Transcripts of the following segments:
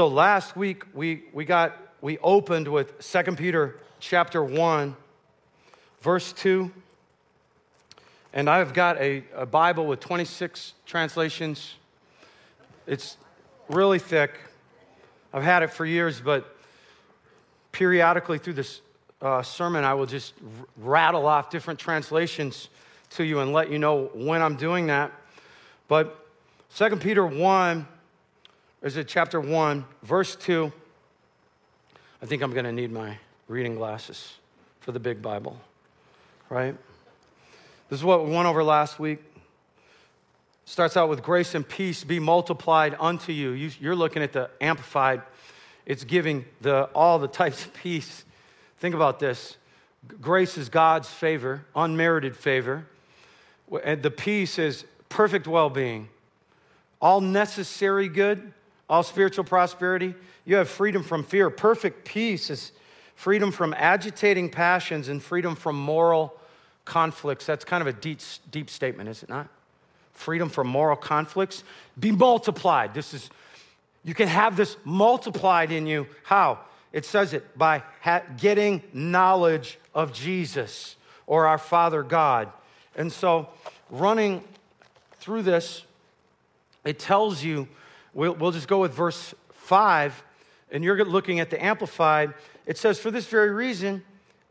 So last week we opened with 2 Peter chapter 1, verse 2. And I've got a Bible with 26 translations. It's really thick. I've had it for years, but periodically through this sermon, I will just rattle off different translations to you and let you know when I'm doing that. But 2 Peter 1, is it chapter 1, verse 2. I think I'm going to need my reading glasses for the big Bible, right? This is what we went over last week. Starts out with grace and peace be multiplied unto you. You're looking at the Amplified. It's giving all the types of peace. Think about this. Grace is God's favor, unmerited favor. And the peace is perfect well-being. All necessary good, all spiritual prosperity. You have freedom from fear. Perfect peace is freedom from agitating passions and freedom from moral conflicts. That's kind of a deep statement, is it not? Freedom from moral conflicts. Be multiplied. You can have this multiplied in you. How? It says it by getting knowledge of Jesus or our Father God. And so running through this, it tells you, we'll just go with verse 5, and you're looking at the Amplified. It says, for this very reason,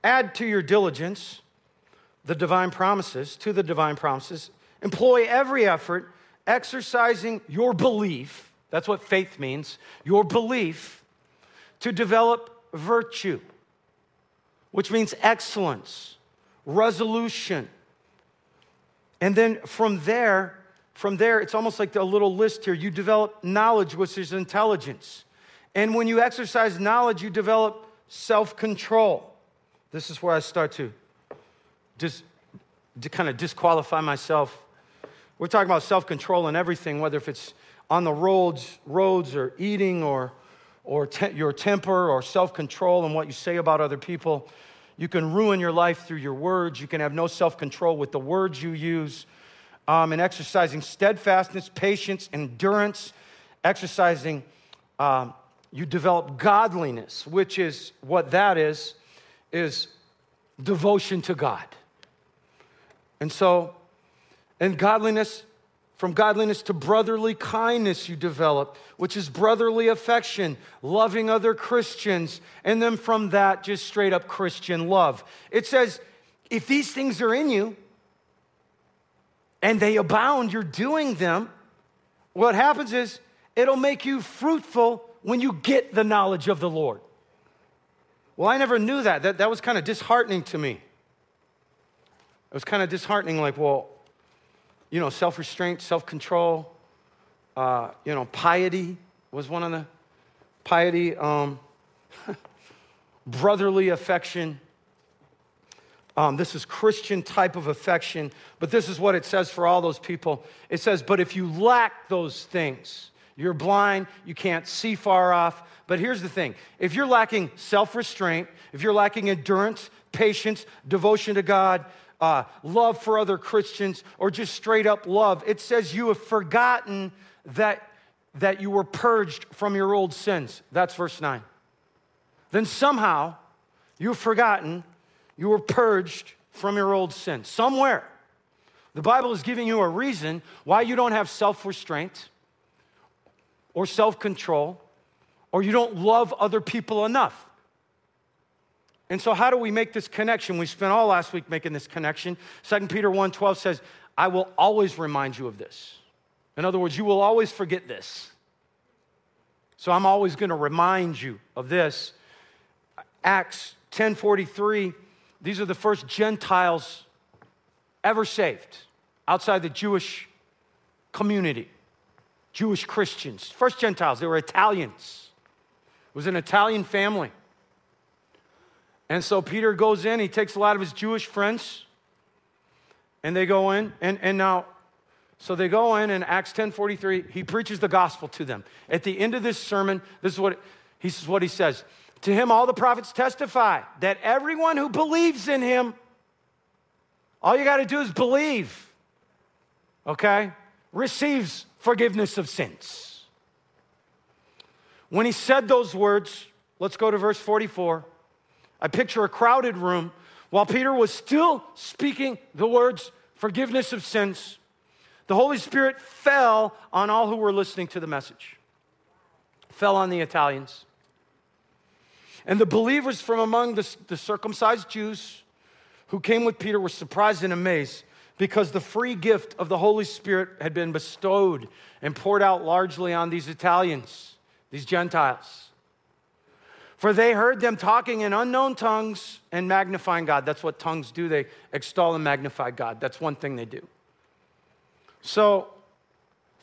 add to your diligence to the divine promises, employ every effort, exercising your belief, that's what faith means, your belief to develop virtue, which means excellence, resolution. And then from there, it's almost like a little list here. You develop knowledge, which is intelligence. And when you exercise knowledge, you develop self-control. This is where I start to just to kind of disqualify myself. We're talking about self-control in everything, whether if it's on the roads or eating or your temper or self-control and what you say about other people. You can ruin your life through your words. You can have no self-control with the words you use. And exercising steadfastness, patience, endurance, you develop godliness, which is what that is devotion to God. And so, from godliness to brotherly kindness you develop, which is brotherly affection, loving other Christians, and then from that, just straight up Christian love. It says, if these things are in you, and they abound, you're doing them, what happens is, it'll make you fruitful when you get the knowledge of the Lord. Well, I never knew that. That was kind of disheartening to me. It was kind of disheartening, like, well, you know, self-restraint, self-control, piety was one of the, brotherly affection. This is Christian type of affection, but this is what it says for all those people. It says, but if you lack those things, you're blind, you can't see far off. But here's the thing. If you're lacking self-restraint, if you're lacking endurance, patience, devotion to God, love for other Christians, or just straight up love. It says you have forgotten that you were purged from your old sins. That's verse 9. Then somehow you've forgotten you were purged from your old sins. Somewhere. The Bible is giving you a reason why you don't have self-restraint or self-control or you don't love other people enough. And so how do we make this connection? We spent all last week making this connection. 2 Peter 1:12 says, I will always remind you of this. In other words, you will always forget this. So I'm always going to remind you of this. Acts 10:43, these are the first Gentiles ever saved outside the Jewish community, Jewish Christians. First Gentiles, they were Italians. It was an Italian family. And so Peter goes in, he takes a lot of his Jewish friends, and they go in, so they go in Acts 10:43, he preaches the gospel to them. At the end of this sermon, this is what he says. To him all the prophets testify that everyone who believes in him, all you got to do is believe, receives forgiveness of sins. When he said those words, let's go to verse 44. I picture a crowded room. While Peter was still speaking the words, forgiveness of sins, the Holy Spirit fell on all who were listening to the message. Fell on the Italians. And the believers from among the circumcised Jews who came with Peter were surprised and amazed because the free gift of the Holy Spirit had been bestowed and poured out largely on these Italians, these Gentiles. For they heard them talking in unknown tongues and magnifying God. That's what tongues do. They extol and magnify God. That's one thing they do. So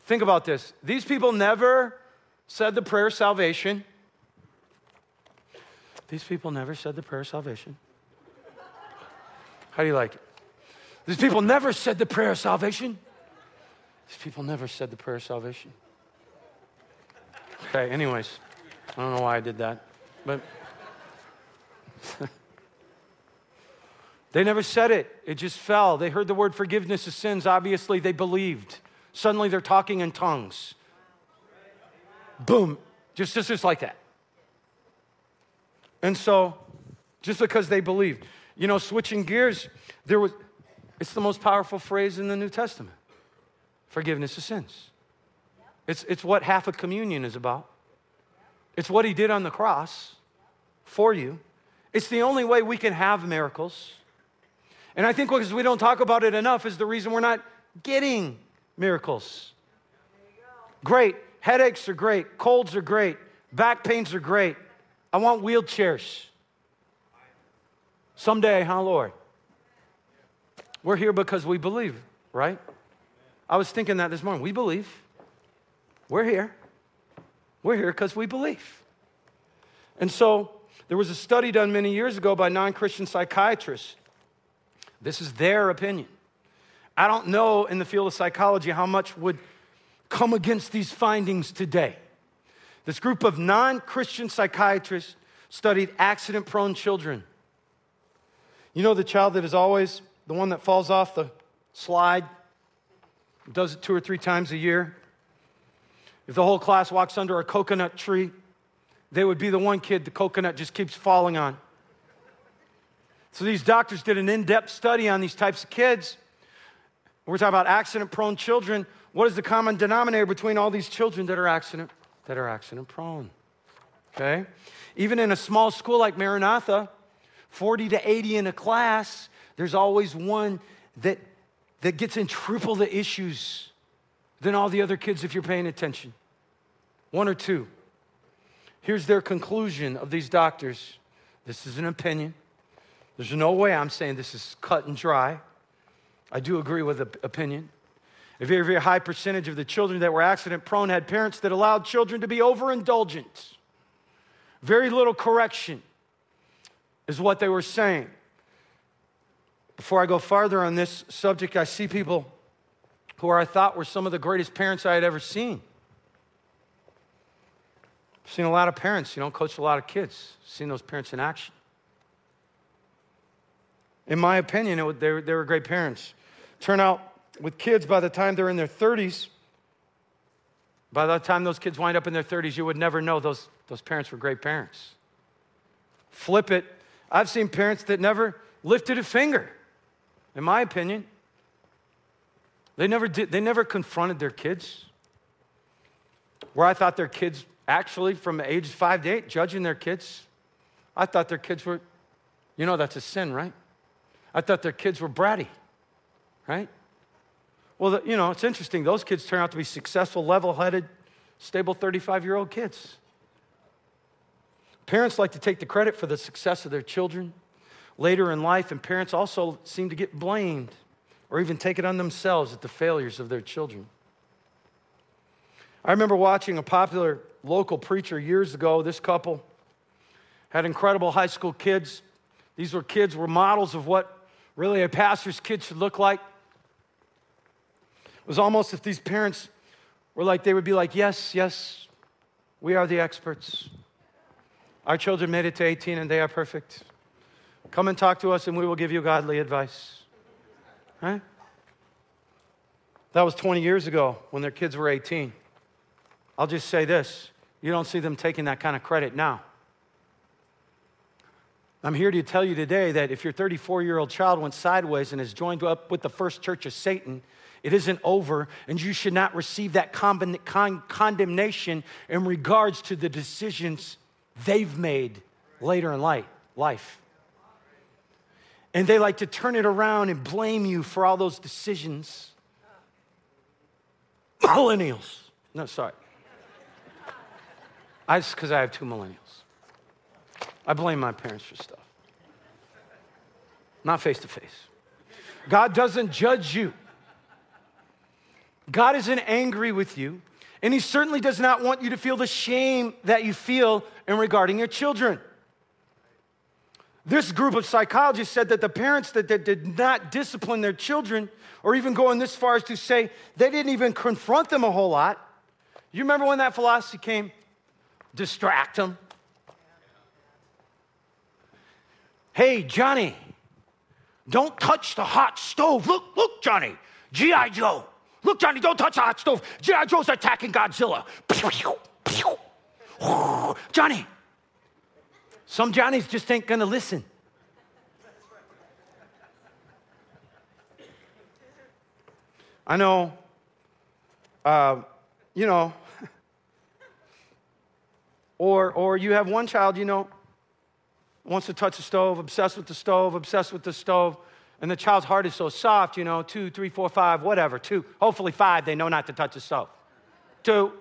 think about this. These people never said the prayer of salvation. These people never said the prayer of salvation. How do you like it? These people never said the prayer of salvation. These people never said the prayer of salvation. Okay, anyways, I don't know why I did that. But they never said it. It just fell. They heard the word forgiveness of sins. Obviously, they believed. Suddenly, they're talking in tongues. Boom. Just like that. And so, just because they believed. You know, switching gears, it's the most powerful phrase in the New Testament. Forgiveness of sins. It's what half of communion is about. It's what he did on the cross for you. It's the only way we can have miracles. And I think because we don't talk about it enough is the reason we're not getting miracles. Great. Headaches are great. Colds are great. Back pains are great. I want wheelchairs. Someday, huh, Lord? We're here because we believe, right? I was thinking that this morning. We believe. We're here. We're here because we believe. And so there was a study done many years ago by non-Christian psychiatrists. This is their opinion. I don't know in the field of psychology how much would come against these findings today. This group of non-Christian psychiatrists studied accident-prone children. You know the child that is always the one that falls off the slide, does it 2 or 3 times a year? If the whole class walks under a coconut tree, they would be the one kid the coconut just keeps falling on. So these doctors did an in-depth study on these types of kids. We're talking about accident-prone children. What is the common denominator between all these children that are accident-prone? Okay? Even in a small school like Maranatha, 40 to 80 in a class, there's always one that gets in triple the issues than all the other kids if you're paying attention. 1 or 2. Here's their conclusion of these doctors. This is an opinion. There's no way I'm saying this is cut and dry. I do agree with the opinion. A very, very high percentage of the children that were accident-prone had parents that allowed children to be overindulgent. Very little correction is what they were saying. Before I go farther on this subject, I see people who I thought were some of the greatest parents I had ever seen. I've seen a lot of parents, coach a lot of kids. I've seen those parents in action. In my opinion, they were great parents. Turn out with kids, by the time they're in their 30s, by the time those kids wind up in their 30s, you would never know those parents were great parents. Flip it. I've seen parents that never lifted a finger, in my opinion. They never confronted their kids. Where I thought their kids, actually from ages 5 to 8, judging their kids, I thought their kids were, that's a sin, right? I thought their kids were bratty, right? Well, it's interesting. Those kids turn out to be successful, level-headed, stable 35-year-old kids. Parents like to take the credit for the success of their children later in life, and parents also seem to get blamed or even take it on themselves at the failures of their children. I remember watching a popular local preacher years ago. This couple had incredible high school kids. These were models of what really a pastor's kid should look like. It was almost if these parents were like, they would be like, yes, we are the experts. Our children made it to 18 and they are perfect. Come and talk to us and we will give you godly advice. Right? That was 20 years ago when their kids were 18. I'll just say this. You don't see them taking that kind of credit now. I'm here to tell you today that if your 34-year-old child went sideways and is joined up with the first church of Satan, it isn't over, and you should not receive that condemnation in regards to the decisions they've made later in life. And they like to turn it around and blame you for all those decisions. Millennials. No, sorry. It's because I have two millennials. I blame my parents for stuff. Not face to face. God doesn't judge you. God isn't angry with you. And he certainly does not want you to feel the shame that you feel in regarding your children. This group of psychologists said that the parents that did not discipline their children, or even going this far as to say they didn't even confront them a whole lot. You remember when that philosophy came? Distract them. Hey, Johnny, don't touch the hot stove. Look, Johnny, G.I. Joe. Look, Johnny, don't touch the hot stove. G.I. Joe's attacking Godzilla. Johnny. Some Johnnies just ain't going to listen. I know, or you have one child, wants to touch the stove, obsessed with the stove, and the child's heart is so soft, 2, 3, 4, 5, whatever, 2. Hopefully 5, they know not to touch the stove. 2.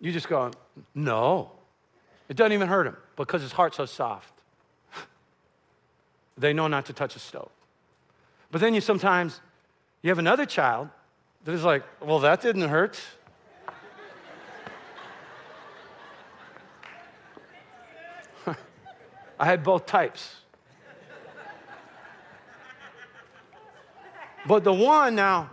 You just go, no. It doesn't even hurt him because his heart's so soft. They know not to touch a stove. But then you have another child that is like, well, that didn't hurt. I had both types. But the one now,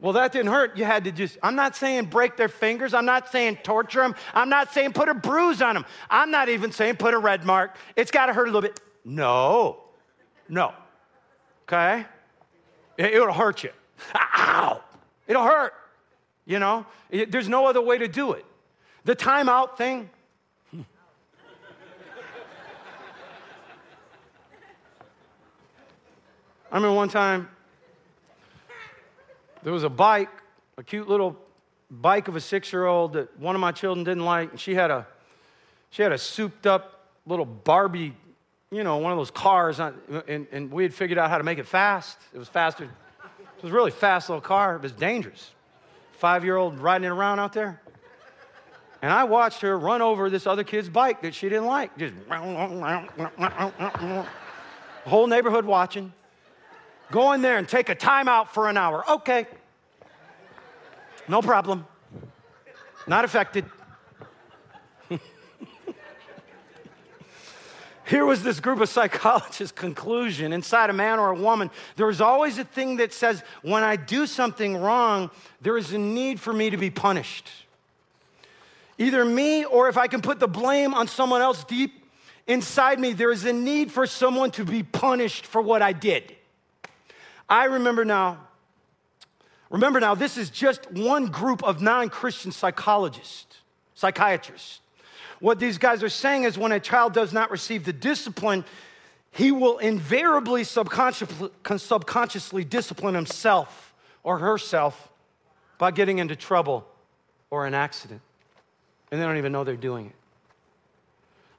well, that didn't hurt. You had to I'm not saying break their fingers. I'm not saying torture them. I'm not saying put a bruise on them. I'm not even saying put a red mark. It's got to hurt a little bit. No. Okay? It'll hurt you. Ow! It'll hurt. There's no other way to do it. The timeout thing. I remember one time, there was a cute little bike of a 6-year-old that one of my children didn't like, and she had a souped-up little Barbie, one of those cars, and we had figured out how to make it fast. It was faster. It was a really fast little car. It was dangerous. 5-year-old riding it around out there. And I watched her run over this other kid's bike that she didn't like. Just the whole neighborhood watching. Go in there and take a timeout for an hour. Okay. No problem. Not affected. Here was this group of psychologists' conclusion. Inside a man or a woman, there is always a thing that says, when I do something wrong, there is a need for me to be punished. Either me or if I can put the blame on someone else deep inside me, there is a need for someone to be punished for what I did. I remember now, this is just one group of non-Christian psychiatrists. What these guys are saying is when a child does not receive the discipline, he will invariably subconsciously discipline himself or herself by getting into trouble or an accident. And they don't even know they're doing it.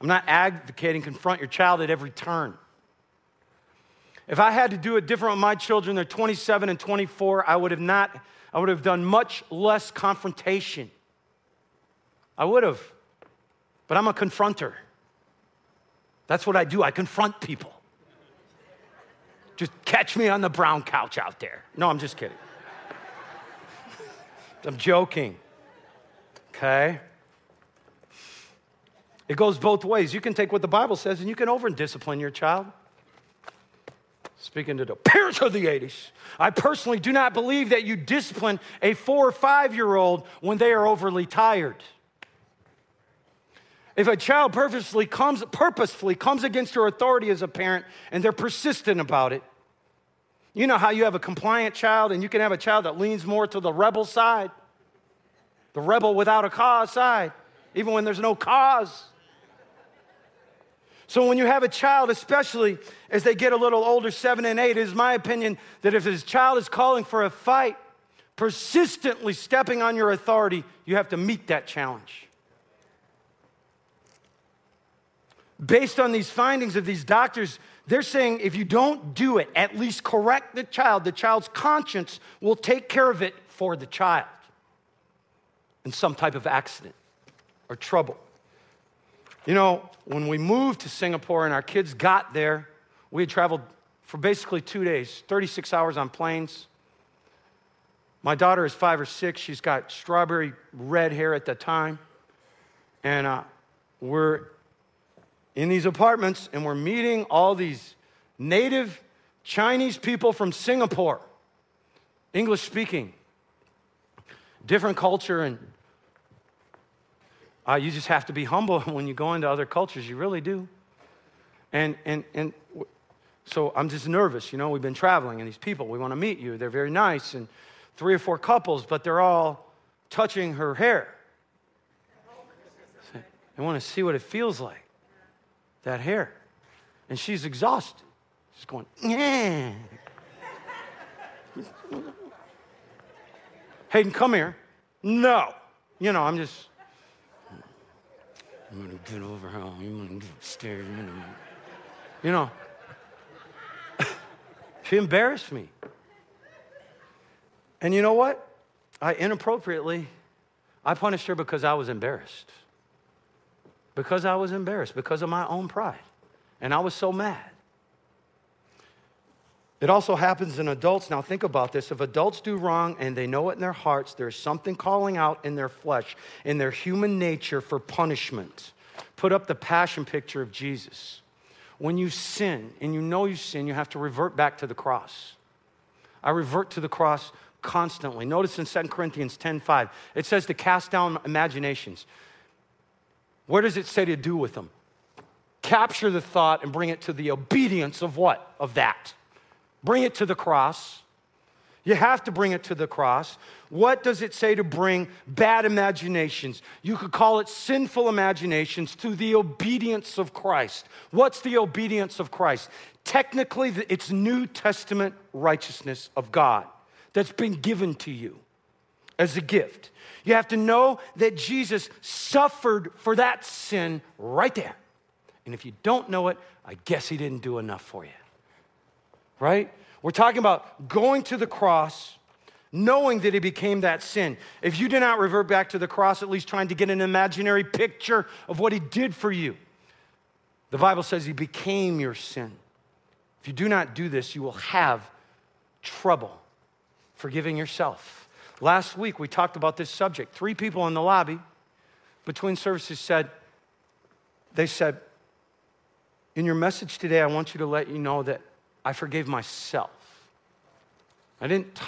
I'm not advocating confront your child at every turn. If I had to do it different with my children, they're 27 and 24, I would have done much less confrontation. I would have. But I'm a confronter. That's what I do. I confront people. Just catch me on the brown couch out there. No, I'm just kidding. I'm joking. Okay? It goes both ways. You can take what the Bible says and you can over-discipline your child. Speaking to the parents of the 80s, I personally do not believe that you discipline a 4 or 5-year-old when they are overly tired. If a child purposefully comes against your authority as a parent and they're persistent about it, you know how you have a compliant child and you can have a child that leans more to the rebel side, the rebel without a cause side, even when there's no cause. So when you have a child, especially as they get a little older, 7 and 8, it is my opinion that if his child is calling for a fight, persistently stepping on your authority, you have to meet that challenge. Based on these findings of these doctors, they're saying if you don't do it, at least correct the child. The child's conscience will take care of it for the child in some type of accident or trouble. You know, when we moved to Singapore and our kids got there, we had traveled for basically 2 days, 36 hours on planes. My daughter is 5 or 6. She's got strawberry red hair at the time. And we're in these apartments, and we're meeting all these native Chinese people from Singapore, English speaking, different culture, and you just have to be humble when you go into other cultures. You really do. And so I'm just nervous. You know, we've been traveling, and these people, we want to meet you. They're very nice, and 3 or 4 couples, but they're all touching her hair. So they want to see what it feels like, that hair. And she's exhausted. She's going, yeah. Hayden, come here. No. You know, I'm just... I'm going to get over home. I'm going to get upstairs. You know. She embarrassed me. And you know what? I punished her because I was embarrassed. Because I was embarrassed, because of my own pride. And I was so mad. It also happens in adults. Now think about this. If adults do wrong and they know it in their hearts, there's something calling out in their flesh, in their human nature for punishment. Put up the passion picture of Jesus. When you sin, and you know you sin, you have to revert back to the cross. I revert to the cross constantly. Notice in 2 Corinthians 10:5, it says to cast down imaginations. What does it say to do with them? Capture the thought and bring it to the obedience of what? Of that. Bring it to the cross. You have to bring it to the cross. What does it say to bring bad imaginations? You could call it sinful imaginations to the obedience of Christ. What's the obedience of Christ? Technically, it's New Testament righteousness of God that's been given to you as a gift. You have to know that Jesus suffered for that sin right there. And if you don't know it, I guess he didn't do enough for you. Right? We're talking about going to the cross, knowing that he became that sin. If you do not revert back to the cross, at least trying to get an imaginary picture of what he did for you. The Bible says he became your sin. If you do not do this, you will have trouble forgiving yourself. Last week, we talked about this subject. 3 people in the lobby between services said, in your message today, I want you to let you know that I forgave myself. I didn't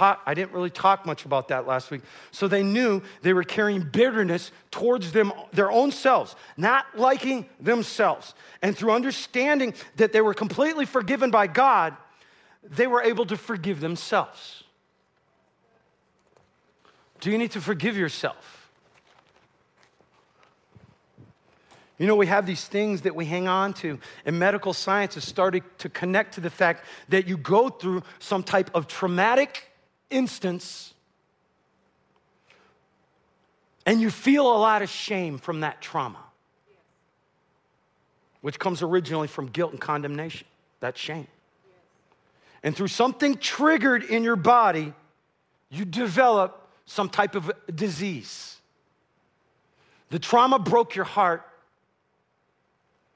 really talk much about that last week. So they knew they were carrying bitterness towards them, their own selves, not liking themselves. And through understanding that they were completely forgiven by God, they were able to forgive themselves. Do you need to forgive yourself? You know, we have these things that we hang on to, and medical science has started to connect to the fact that you go through some type of traumatic instance, and you feel a lot of shame from that trauma, which comes originally from guilt and condemnation. That's shame. And through something triggered in your body, you develop some type of disease. The trauma broke your heart.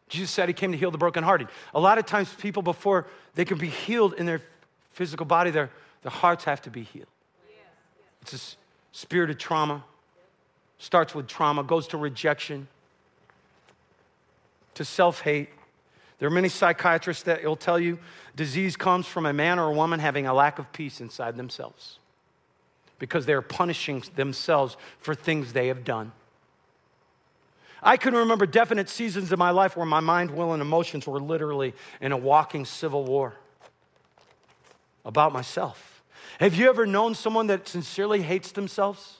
Jesus said he came to heal the brokenhearted. A lot of times people, before they can be healed in their physical body, their hearts have to be healed. It's a spirit of trauma. Starts with trauma, goes to rejection, to self-hate. There are many psychiatrists that will tell you disease comes from a man or a woman having a lack of peace inside themselves because they're punishing themselves for things they have done. I can remember definite seasons in my life where my mind, will, and emotions were literally in a walking civil war about myself. Have you ever known someone that sincerely hates themselves?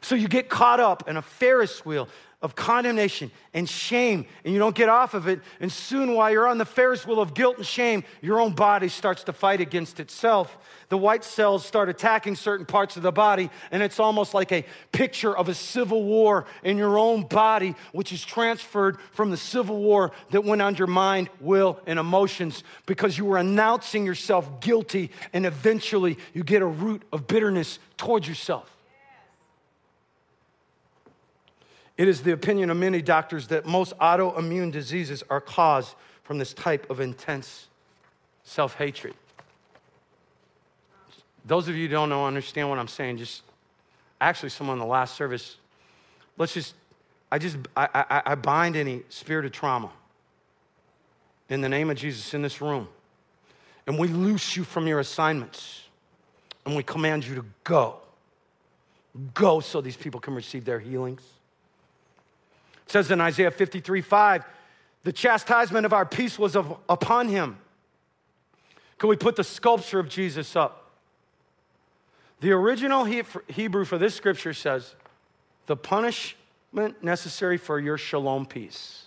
So you get caught up in a Ferris wheel of condemnation and shame, and you don't get off of it. And soon, while you're on the Ferris wheel of guilt and shame, your own body starts to fight against itself. The white cells start attacking certain parts of the body, and it's almost like a picture of a civil war in your own body, which is transferred from the civil war that went on your mind, will, and emotions, because you were announcing yourself guilty, and eventually you get a root of bitterness towards yourself. It is the opinion of many doctors that most autoimmune diseases are caused from this type of intense self-hatred. Those of you who don't know, understand what I'm saying, just actually someone in the last service, I bind any spirit of trauma in the name of Jesus in this room. And we loose you from your assignments and we command you to go. Go so these people can receive their healings. It says in Isaiah 53:5, the chastisement of our peace was upon him. Can we put the sculpture of Jesus up? The original Hebrew for this scripture says, the punishment necessary for your shalom peace,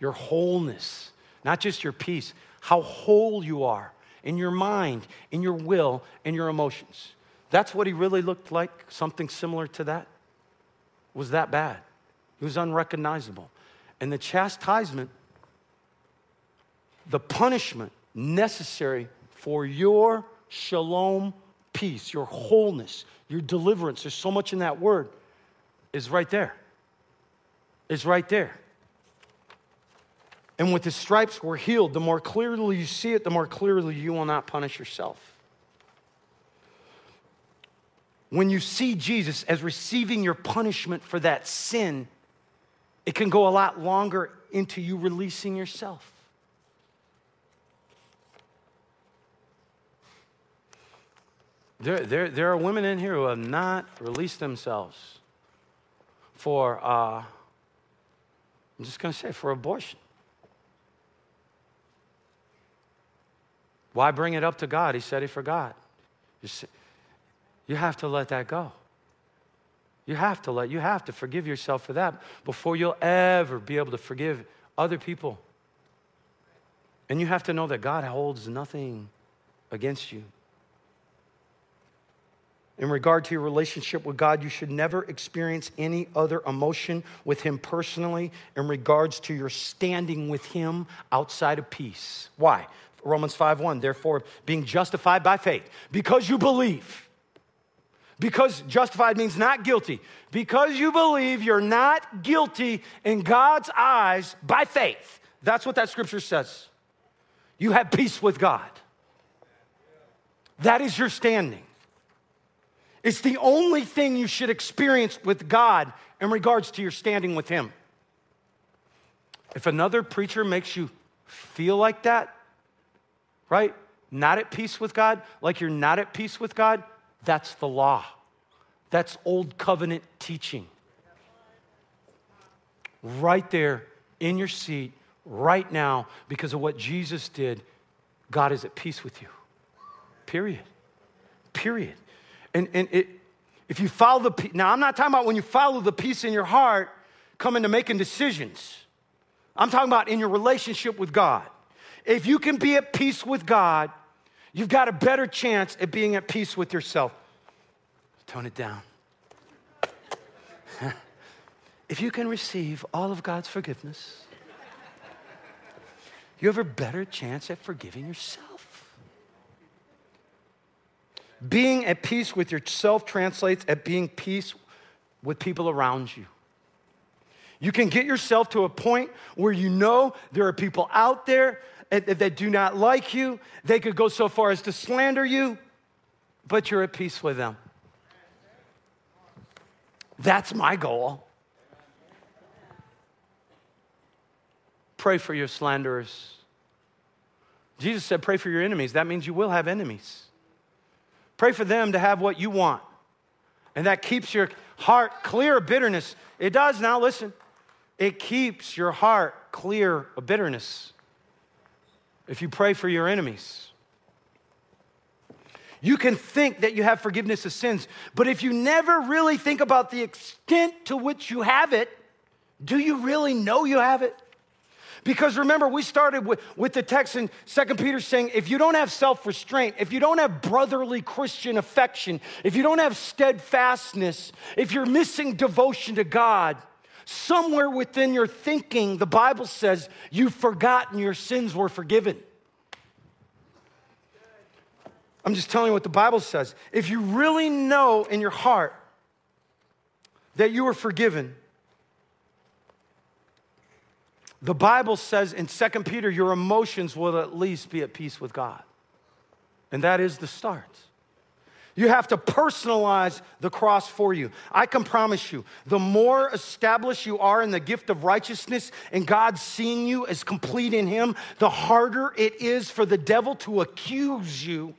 your wholeness, not just your peace, how whole you are in your mind, in your will, in your emotions. That's what he really looked like, something similar to that. It was that bad. He was unrecognizable. And the chastisement, the punishment necessary for your shalom, peace, your wholeness, your deliverance, there's so much in that word, is right there. It's right there. And with the stripes we're healed. The more clearly you see it, the more clearly you will not punish yourself. When you see Jesus as receiving your punishment for that sin, it can go a lot longer into you releasing yourself. There are women in here who have not released themselves for, I'm just going to say, for abortion. Why bring it up to God? He said he forgot. You have to let that go. You have to forgive yourself for that before you'll ever be able to forgive other people. And you have to know that God holds nothing against you. In regard to your relationship with God, you should never experience any other emotion with him personally in regards to your standing with him outside of peace. Why? Romans 5:1, therefore, being justified by faith, because you believe. Because justified means not guilty. Because you believe you're not guilty in God's eyes by faith. That's what that scripture says. You have peace with God. That is your standing. It's the only thing you should experience with God in regards to your standing with him. If another preacher makes you feel like that, right? Not at peace with God, like you're not at peace with God, that's the law. That's old covenant teaching. Right there in your seat, right now, because of what Jesus did, God is at peace with you. Period. Period. And if you follow the peace, now I'm not talking about when you follow the peace in your heart, coming to making decisions. I'm talking about in your relationship with God. If you can be at peace with God, you've got a better chance at being at peace with yourself. Tone it down. If you can receive all of God's forgiveness, you have a better chance at forgiving yourself. Being at peace with yourself translates at being peace with people around you. You can get yourself to a point where you know there are people out there that do not like you. They could go so far as to slander you, but you're at peace with them. That's my goal. Pray for your slanderers. Jesus said, pray for your enemies. That means you will have enemies. Pray for them to have what you want. And that keeps your heart clear of bitterness. It does. Now listen. It keeps your heart clear of bitterness. If you pray for your enemies, You can think that you have forgiveness of sins, but if you never really think about the extent to which you have it, do you really know you have it? Because remember, we started with the text in 2 Peter saying, if you don't have self-restraint, if you don't have brotherly Christian affection, if you don't have steadfastness, if you're missing devotion to God, somewhere within your thinking, the Bible says, you've forgotten your sins were forgiven. I'm just telling you what the Bible says. If you really know in your heart that you were forgiven, the Bible says in 2 Peter, your emotions will at least be at peace with God. And that is the start. You have to personalize the cross for you. I can promise you, the more established you are in the gift of righteousness and God seeing you as complete in Him, the harder it is for the devil to accuse you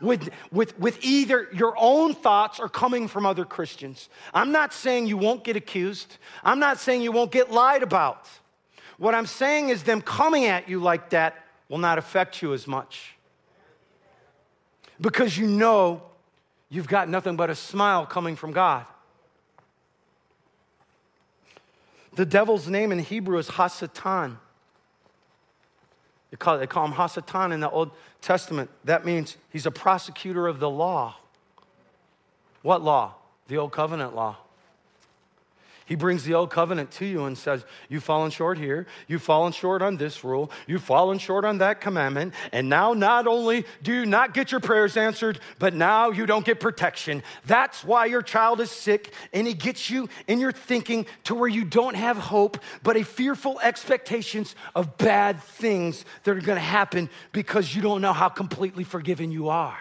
with either your own thoughts or coming from other Christians. I'm not saying you won't get accused. I'm not saying you won't get lied about. What I'm saying is them coming at you like that will not affect you as much, because you know you've got nothing but a smile coming from God. The devil's name in Hebrew is Hasatan. They call him Hasatan in the Old Testament. That means he's a prosecutor of the law. What law? The Old Covenant law. He brings the Old Covenant to you and says, you've fallen short here, you've fallen short on this rule, you've fallen short on that commandment, and now not only do you not get your prayers answered, but now you don't get protection. That's why your child is sick, and he gets you in your thinking to where you don't have hope, but a fearful expectations of bad things that are going to happen because you don't know how completely forgiven you are.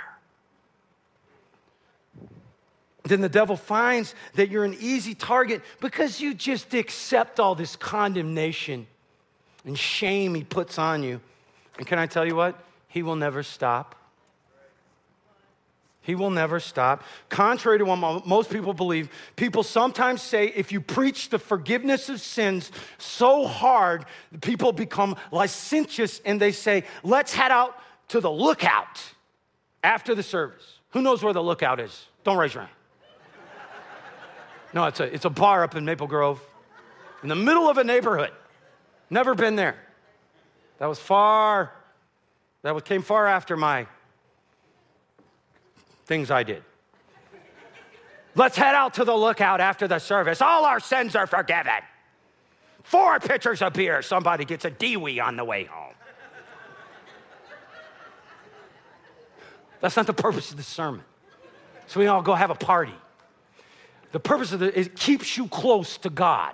Then the devil finds that you're an easy target because you just accept all this condemnation and shame he puts on you. And can I tell you what? He will never stop. He will never stop. Contrary to what most people believe, people sometimes say if you preach the forgiveness of sins so hard, people become licentious and they say, let's head out to the lookout after the service. Who knows where the lookout is? Don't raise your hand. No, it's a bar up in Maple Grove, in the middle of a neighborhood. Never been there. That came far after my things I did. Let's head out to the lookout after the service. All our sins are forgiven. 4 pitchers of beer. Somebody gets a DWI on the way home. That's not the purpose of the sermon. So we all go have a party. The purpose of it keeps you close to God.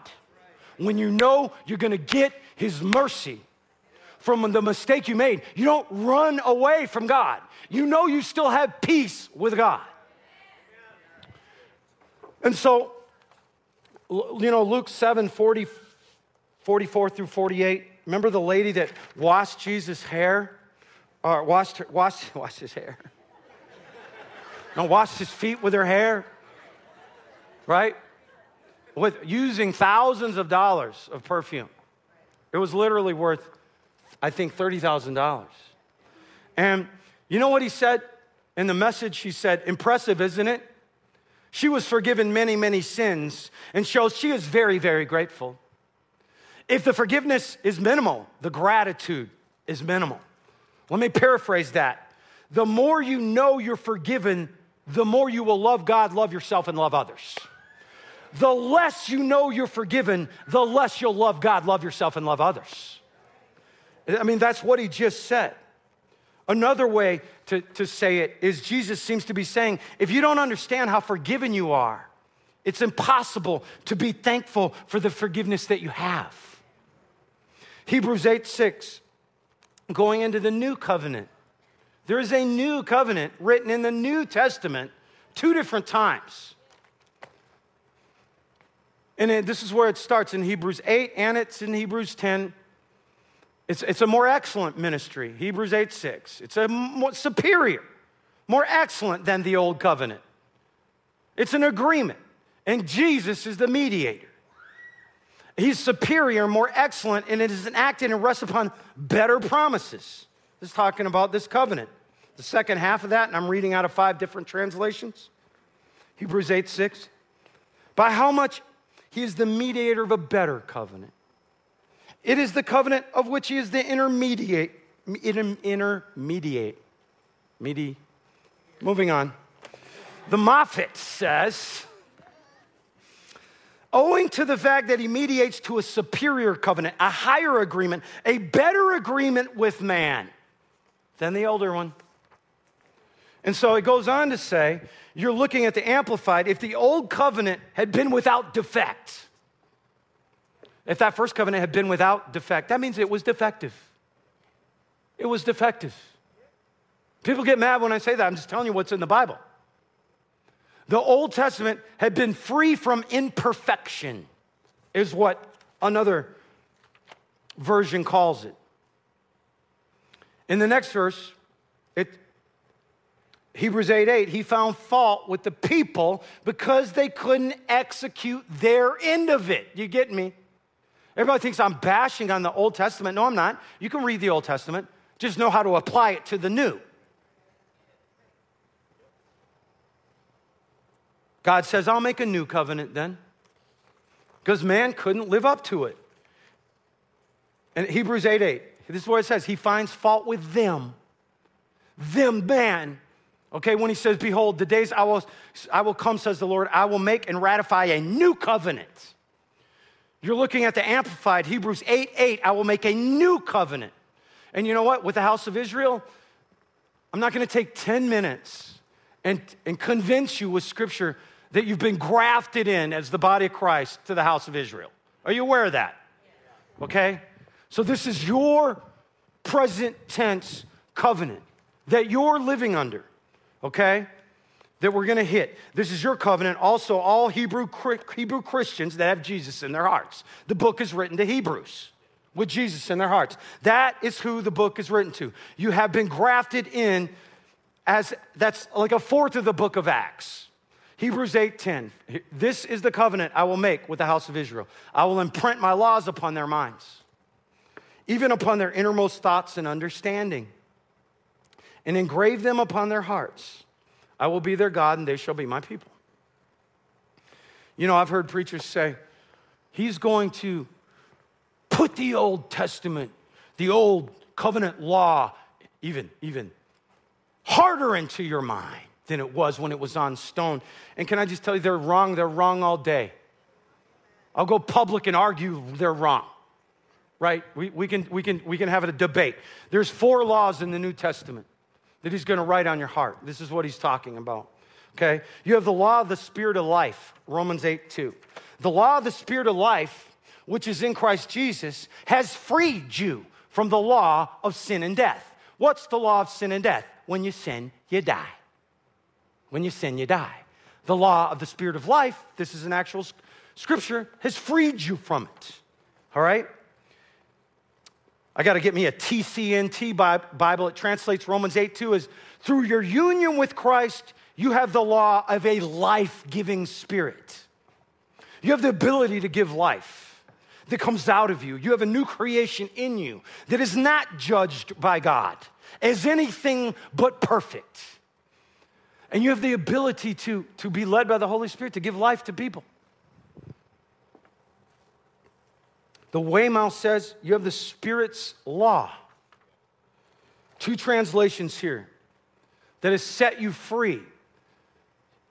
When you know you're going to get His mercy from the mistake you made, you don't run away from God. You know you still have peace with God. And so, you know, Luke 7, 44 through 48, remember the lady that washed Jesus' hair? Or washed his hair. No, washed his feet with her hair. Right? With using thousands of dollars of perfume. It was literally worth, I think, $30,000. And you know what he said in the message? He said, impressive, isn't it? She was forgiven many, many sins and shows she is very, very grateful. If the forgiveness is minimal, the gratitude is minimal. Let me paraphrase that. The more you know you're forgiven, the more you will love God, love yourself, and love others. The less you know you're forgiven, the less you'll love God, love yourself, and love others. I mean, that's what he just said. Another way to say it is Jesus seems to be saying, if you don't understand how forgiven you are, it's impossible to be thankful for the forgiveness that you have. Hebrews 8:6, going into the new covenant. There is a new covenant written in the New Testament 2 different times. And this is where it starts in Hebrews 8 and it's in Hebrews 10. It's a more excellent ministry, Hebrews 8:6. It's a more superior, more excellent than the old covenant. It's an agreement, and Jesus is the mediator. He's superior, more excellent, and it is enacted and rests upon better promises. This is talking about this covenant. the second half of that, and I'm reading out of 5 different translations. Hebrews 8:6. By how much he is the mediator of a better covenant. It is the covenant of which he is the intermediate. Moving on. The Moffat says, owing to the fact that he mediates to a superior covenant, a higher agreement, a better agreement with man than the older one. And so it goes on to say, you're looking at the Amplified, if the old covenant had been without defect, if that first covenant had been without defect, that means it was defective. It was defective. People get mad when I say that. I'm just telling you what's in the Bible. The Old Testament had been free from imperfection, is what another version calls it. In the next verse, Hebrews 8:8, he found fault with the people because they couldn't execute their end of it. You get me? Everybody thinks I'm bashing on the Old Testament. No, I'm not. You can read the Old Testament. Just know how to apply it to the new. God says, I'll make a new covenant then, because man couldn't live up to it. And Hebrews 8:8, this is what it says. He finds fault with them. Them, man. Okay, when he says, behold, the days I will come, says the Lord, I will make and ratify a new covenant. You're looking at the Amplified, Hebrews 8:8, I will make a new covenant. And you know what? With the house of Israel, I'm not going to take 10 minutes and convince you with Scripture that you've been grafted in as the body of Christ to the house of Israel. Are you aware of that? Okay? So this is your present tense covenant that you're living under, okay? That we're going to hit. This is your covenant. Also, all Hebrew Christians that have Jesus in their hearts. The book is written to Hebrews with Jesus in their hearts. That is who the book is written to. You have been grafted in as, that's like a fourth of the book of Acts. Hebrews 8:10. This is the covenant I will make with the house of Israel. I will imprint my laws upon their minds, even upon their innermost thoughts and understanding, and engrave them upon their hearts. I will be their God, and they shall be my people. You know, I've heard preachers say, he's going to put the Old Testament, the old covenant law, even harder into your mind than it was when it was on stone. And can I just tell you, they're wrong. They're wrong all day. I'll go public and argue they're wrong, right? We can have a debate. There's 4 laws in the New Testament that he's going to write on your heart. This is what he's talking about, okay? You have the law of the Spirit of life, Romans 8:2. The law of the Spirit of life, which is in Christ Jesus, has freed you from the law of sin and death. What's the law of sin and death? When you sin, you die. When you sin, you die. The law of the Spirit of life, this is an actual scripture, has freed you from it, all right? I got to get me a TCNT Bible. It translates Romans 8:2 as, through your union with Christ, you have the law of a life-giving spirit. You have the ability to give life that comes out of you. You have a new creation in you that is not judged by God as anything but perfect. And you have the ability to be led by the Holy Spirit to give life to people. The Weymouth says, you have the Spirit's law. 2 translations here that has set you free.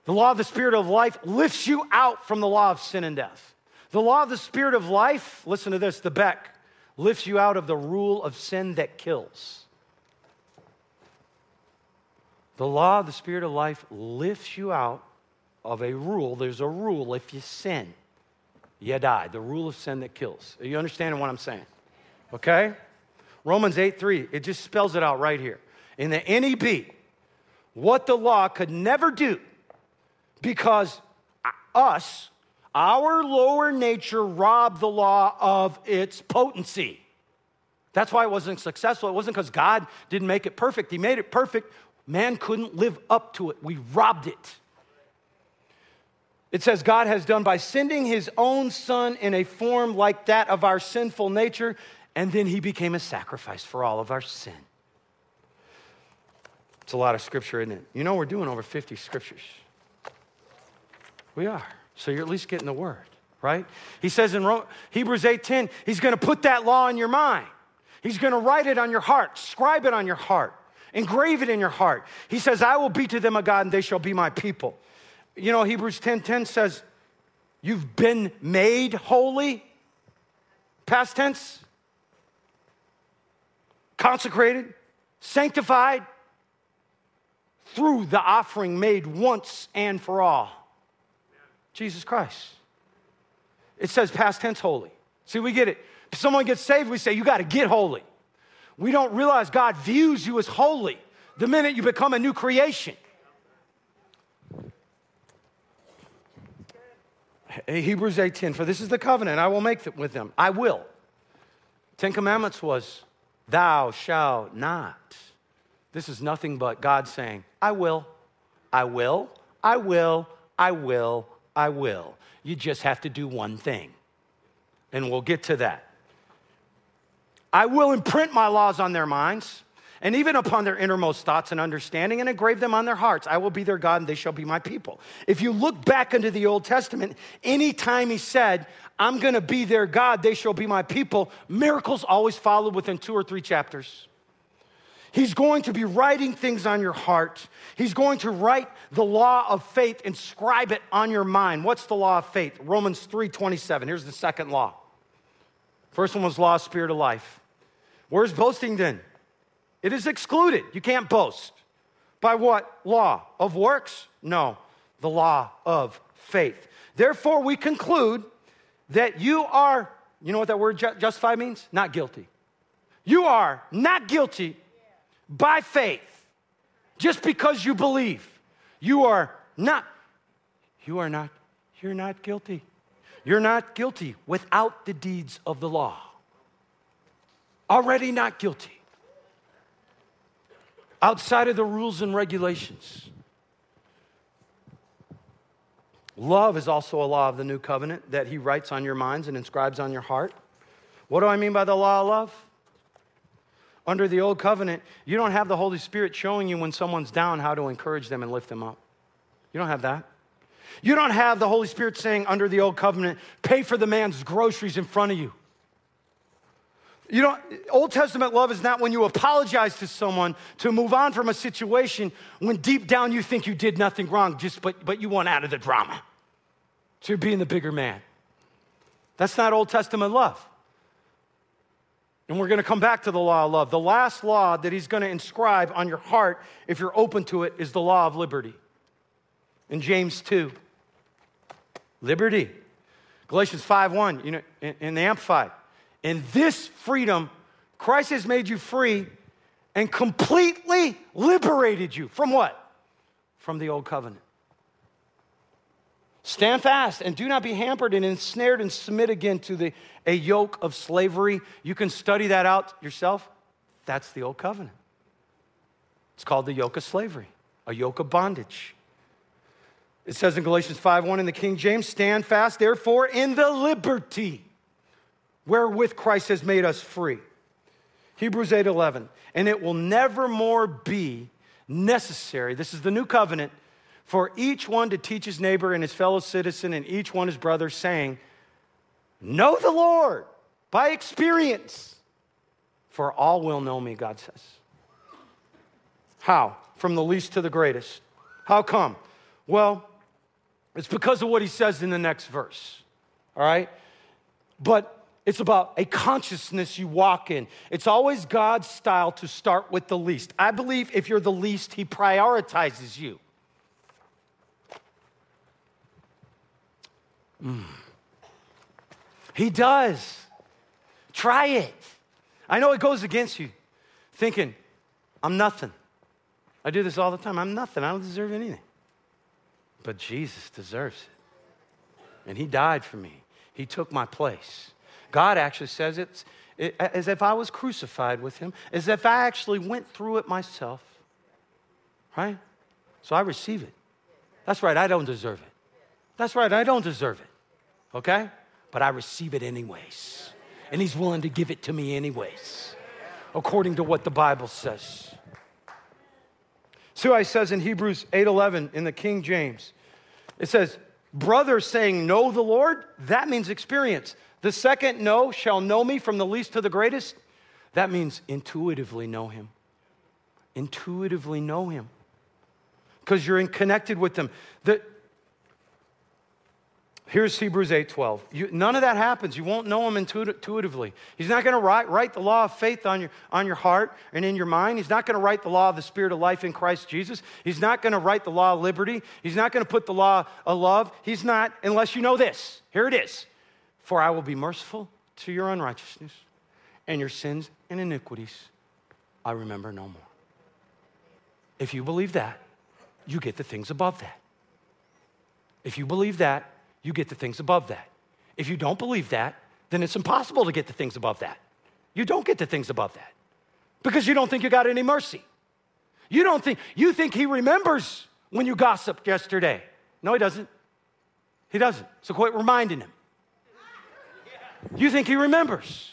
The law of the Spirit of life lifts you out from the law of sin and death. The law of the Spirit of life, listen to this, the Beck, lifts you out of the rule of sin that kills. The law of the Spirit of life lifts you out of a rule. There's a rule if you sin. You die, the rule of sin that kills. Are you understanding what I'm saying? Okay? Romans 8:3, it just spells it out right here. In the NEP, what the law could never do, because our lower nature robbed the law of its potency. That's why it wasn't successful. It wasn't because God didn't make it perfect. He made it perfect. Man couldn't live up to it. We robbed it. It says, God has done by sending his own son in a form like that of our sinful nature, and then he became a sacrifice for all of our sin. It's a lot of scripture, isn't it? You know, we're doing over 50 scriptures. We are. So you're at least getting the word, right? He says in Hebrews 8:10, he's going to put that law in your mind. He's going to write it on your heart, scribe it on your heart, engrave it in your heart. He says, I will be to them a God and they shall be my people. You know, Hebrews 10:10 says, you've been made holy, past tense, consecrated, sanctified through the offering made once and for all, Jesus Christ. It says past tense holy. See, we get it. If someone gets saved, we say, you got to get holy. We don't realize God views you as holy the minute you become a new creation. Hebrews 8:10, for this is the covenant I will make with them. I will. Ten Commandments was, thou shalt not. This is nothing but God saying, I will, I will, I will, I will, I will. You just have to do one thing. And we'll get to that. I will imprint my laws on their minds and even upon their innermost thoughts and understanding and engrave them on their hearts. I will be their God and they shall be my people. If you look back into the Old Testament, anytime he said, I'm going to be their God, they shall be my people, miracles always followed within 2 or 3 chapters. He's going to be writing things on your heart. He's going to write the law of faith, inscribe it on your mind. What's the law of faith? Romans 3:27. Here's the second law. First one was law of spirit of life. Where's boasting then? It is excluded. You can't boast. By what law? Of works? No, the law of faith. Therefore, we conclude that you are, you know what that word justify means? Not guilty. You are not guilty by faith. Just because you believe. You're not guilty. You're not guilty without the deeds of the law. Already not guilty. Outside of the rules and regulations. Love is also a law of the new covenant that he writes on your minds and inscribes on your heart. What do I mean by the law of love? Under the old covenant, you don't have the Holy Spirit showing you when someone's down how to encourage them and lift them up. You don't have that. You don't have the Holy Spirit saying under the old covenant, pay for the man's groceries in front of you. You know, Old Testament love is not when you apologize to someone to move on from a situation when deep down you think you did nothing wrong, just but you want out of the drama. So you're being the bigger man. That's not Old Testament love. And we're going to come back to the law of love. The last law that he's going to inscribe on your heart, if you're open to it, is the law of liberty. In James 2, liberty. Galatians 5:1, you know, in the Amplified. In this freedom, Christ has made you free and completely liberated you. From what? From the old covenant. Stand fast and do not be hampered and ensnared and submit again to a yoke of slavery. You can study that out yourself. That's the old covenant. It's called the yoke of slavery, a yoke of bondage. It says in Galatians 5:1 in the King James, stand fast, therefore, in the liberty wherewith Christ has made us free. Hebrews 8:11, and it will never more be necessary, this is the new covenant, for each one to teach his neighbor and his fellow citizen and each one his brother, saying, know the Lord by experience, for all will know me, God says. How? From the least to the greatest. How come? Well, it's because of what he says in the next verse, all right? But it's about a consciousness you walk in. It's always God's style to start with the least. I believe if you're the least, he prioritizes you. He does. Try it. I know it goes against you, thinking, I'm nothing. I do this all the time. I'm nothing. I don't deserve anything. But Jesus deserves it. And he died for me. He took my place. God actually says it as if I was crucified with him, as if I actually went through it myself. Right? So I receive it. That's right. I don't deserve it. That's right, I don't deserve it, okay? But I receive it anyways. And he's willing to give it to me anyways, according to what the Bible says. Suhai says in Hebrews 8:11 in the King James, it says, brothers saying, know the Lord, that means experience. The second know shall know me from the least to the greatest. That means intuitively know him. Intuitively know him. Because you're connected with them. Here's Hebrews 8:12. None of that happens. You won't know him intuitively. He's not going to write the law of faith on your heart and in your mind. He's not going to write the law of the Spirit of life in Christ Jesus. He's not going to write the law of liberty. He's not going to put the law of love. He's not, unless you know this. Here it is. For I will be merciful to your unrighteousness, and your sins and iniquities I remember no more. If you believe that, you get the things above that. If you believe that, you get the things above that. If you don't believe that, then it's impossible to get the things above that. You don't get the things above that because you don't think you got any mercy. You think he remembers when you gossiped yesterday. No, he doesn't. He doesn't. So quit reminding him. You think he remembers.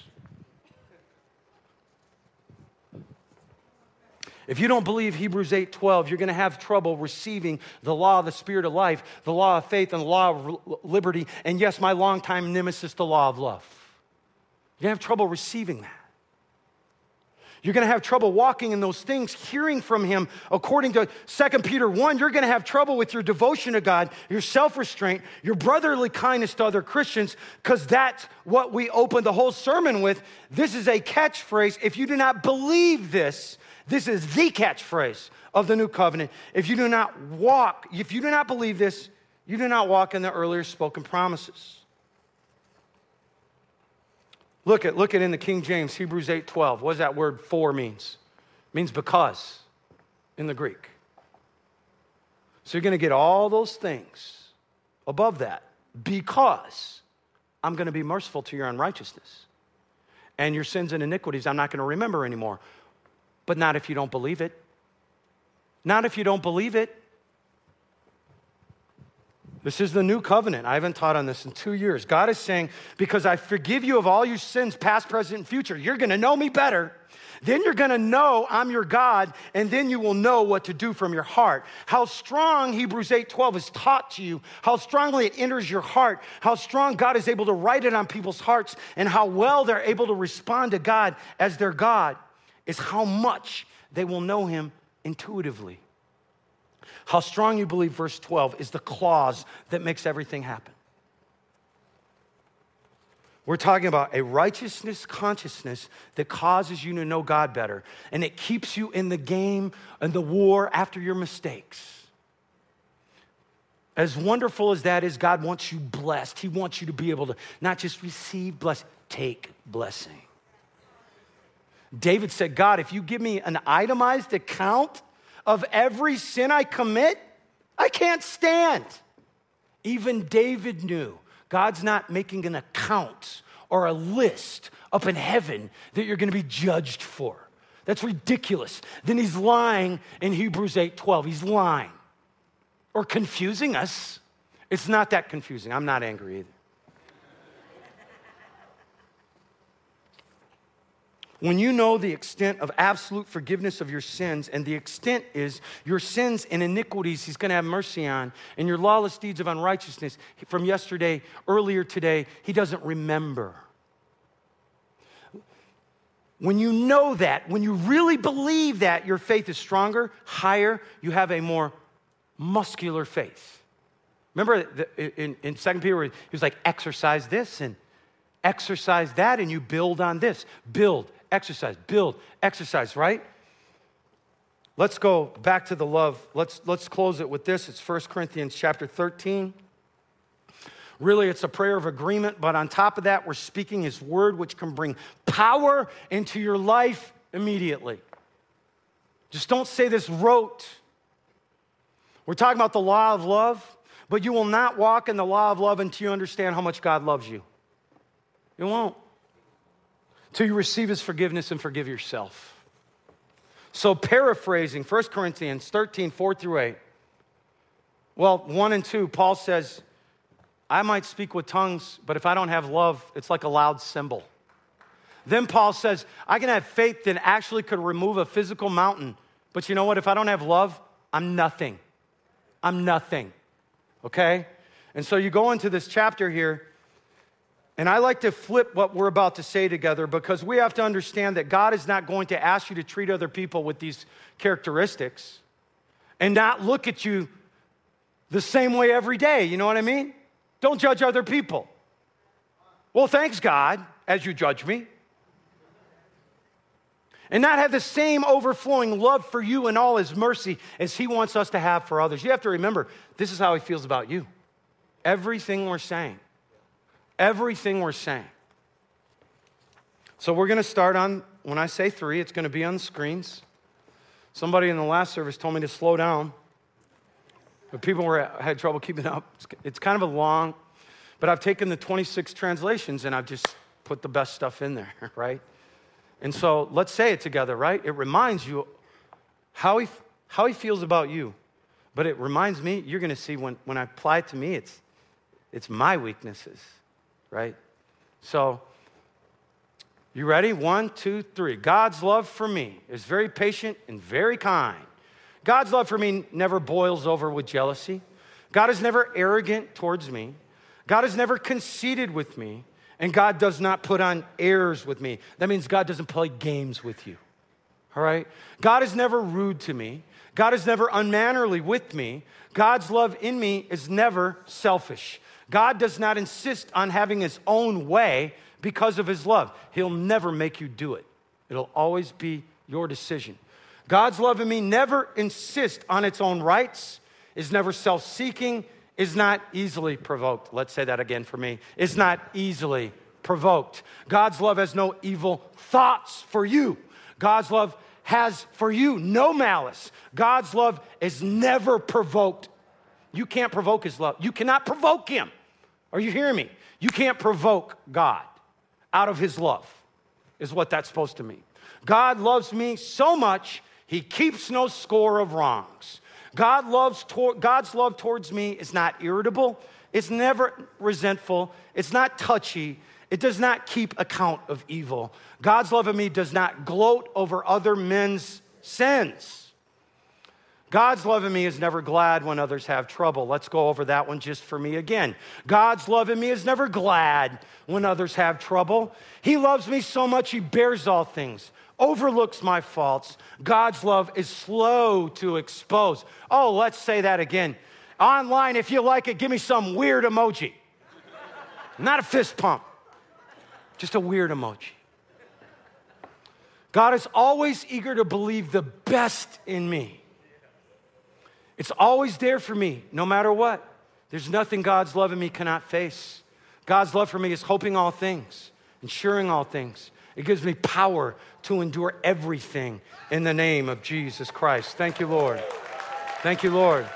If you don't believe Hebrews 8:12, you're going to have trouble receiving the law of the Spirit of life, the law of faith, and the law of liberty, and yes, my longtime nemesis, the law of love. You're going to have trouble receiving that. You're going to have trouble walking in those things, hearing from him. According to 2 Peter 1, you're going to have trouble with your devotion to God, your self-restraint, your brotherly kindness to other Christians, because that's what we opened the whole sermon with. This is a catchphrase. If you do not believe this, this is the catchphrase of the new covenant. If you do not believe this, you do not walk in the earlier spoken promises. Look at in the King James, Hebrews 8:12. What does that word for means? It means because in the Greek. So you're going to get all those things above that because I'm going to be merciful to your unrighteousness and your sins and iniquities I'm not going to remember anymore. But not if you don't believe it. Not if you don't believe it. This is the new covenant. I haven't taught on this in 2 years. God is saying, because I forgive you of all your sins, past, present, and future, you're going to know me better. Then you're going to know I'm your God, and then you will know what to do from your heart. How strong Hebrews 8:12 is taught to you, how strongly it enters your heart, how strong God is able to write it on people's hearts, and how well they're able to respond to God as their God is how much they will know him intuitively. How strong you believe, verse 12, is the clause that makes everything happen. We're talking about a righteousness consciousness that causes you to know God better, and it keeps you in the game and the war after your mistakes. As wonderful as that is, God wants you blessed. He wants you to be able to not just receive blessing, take blessing. David said, God, if you give me an itemized account of every sin I commit, I can't stand. Even David knew God's not making an account or a list up in heaven that you're going to be judged for. That's ridiculous. Then he's lying in Hebrews 8:12. He's lying or confusing us. It's not that confusing. I'm not angry either. When you know the extent of absolute forgiveness of your sins, and the extent is your sins and iniquities he's going to have mercy on, and your lawless deeds of unrighteousness from yesterday, earlier today, he doesn't remember. When you know that, when you really believe that, your faith is stronger, higher, you have a more muscular faith. Remember in 2 Peter, he was like, exercise this and exercise that, and you build on this. Build, exercise, right? Let's go back to the love. Let's close it with this. It's 1 Corinthians chapter 13. Really, it's a prayer of agreement, but on top of that, we're speaking his word, which can bring power into your life immediately. Just don't say this rote. We're talking about the law of love, but you will not walk in the law of love until you understand how much God loves you. You won't. Till you receive his forgiveness and forgive yourself. So paraphrasing 1 Corinthians 13, 4 through 8. Well, 1 and 2, Paul says, I might speak with tongues, but if I don't have love, it's like a loud cymbal. Then Paul says, I can have faith that actually could remove a physical mountain. But you know what? If I don't have love, I'm nothing. I'm nothing, okay? And so you go into this chapter here, and I like to flip what we're about to say together because we have to understand that God is not going to ask you to treat other people with these characteristics and not look at you the same way every day. You know what I mean? Don't judge other people. Well, thanks God, as you judge me. And not have the same overflowing love for you and all his mercy as he wants us to have for others. You have to remember, this is how he feels about you. Everything we're saying. Everything we're saying. So we're going to start on, when I say three, it's going to be on the screens. Somebody in the last service told me to slow down, but people had trouble keeping up. It's kind of a long, but I've taken the 26 translations and I've just put the best stuff in there, right? And so let's say it together, right? It reminds you how he feels about you, but it reminds me, you're going to see when I apply it to me, it's my weaknesses. Right? So, you ready? 1, 2, 3. God's love for me is very patient and very kind. God's love for me never boils over with jealousy. God is never arrogant towards me. God is never conceited with me. And God does not put on airs with me. That means God doesn't play games with you. All right? God is never rude to me. God is never unmannerly with me. God's love in me is never selfish. God does not insist on having his own way because of his love. He'll never make you do it. It'll always be your decision. God's love in me never insists on its own rights, is never self-seeking, is not easily provoked. Let's say that again for me. Is not easily provoked. God's love has no evil thoughts for you. God's love has for you no malice. God's love is never provoked. You can't provoke his love. You cannot provoke him. Are you hearing me? You can't provoke God out of his love is what that's supposed to mean. God loves me so much, he keeps no score of wrongs. God's love towards me is not irritable. It's never resentful. It's not touchy. It does not keep account of evil. God's love of me does not gloat over other men's sins. God's love in me is never glad when others have trouble. Let's go over that one just for me again. God's love in me is never glad when others have trouble. He loves me so much he bears all things, overlooks my faults. God's love is slow to expose. Oh, let's say that again. Online, if you like it, give me some weird emoji. Not a fist pump, just a weird emoji. God is always eager to believe the best in me. It's always there for me, no matter what. There's nothing God's love in me cannot face. God's love for me is hoping all things, ensuring all things. It gives me power to endure everything in the name of Jesus Christ. Thank you, Lord. Thank you, Lord.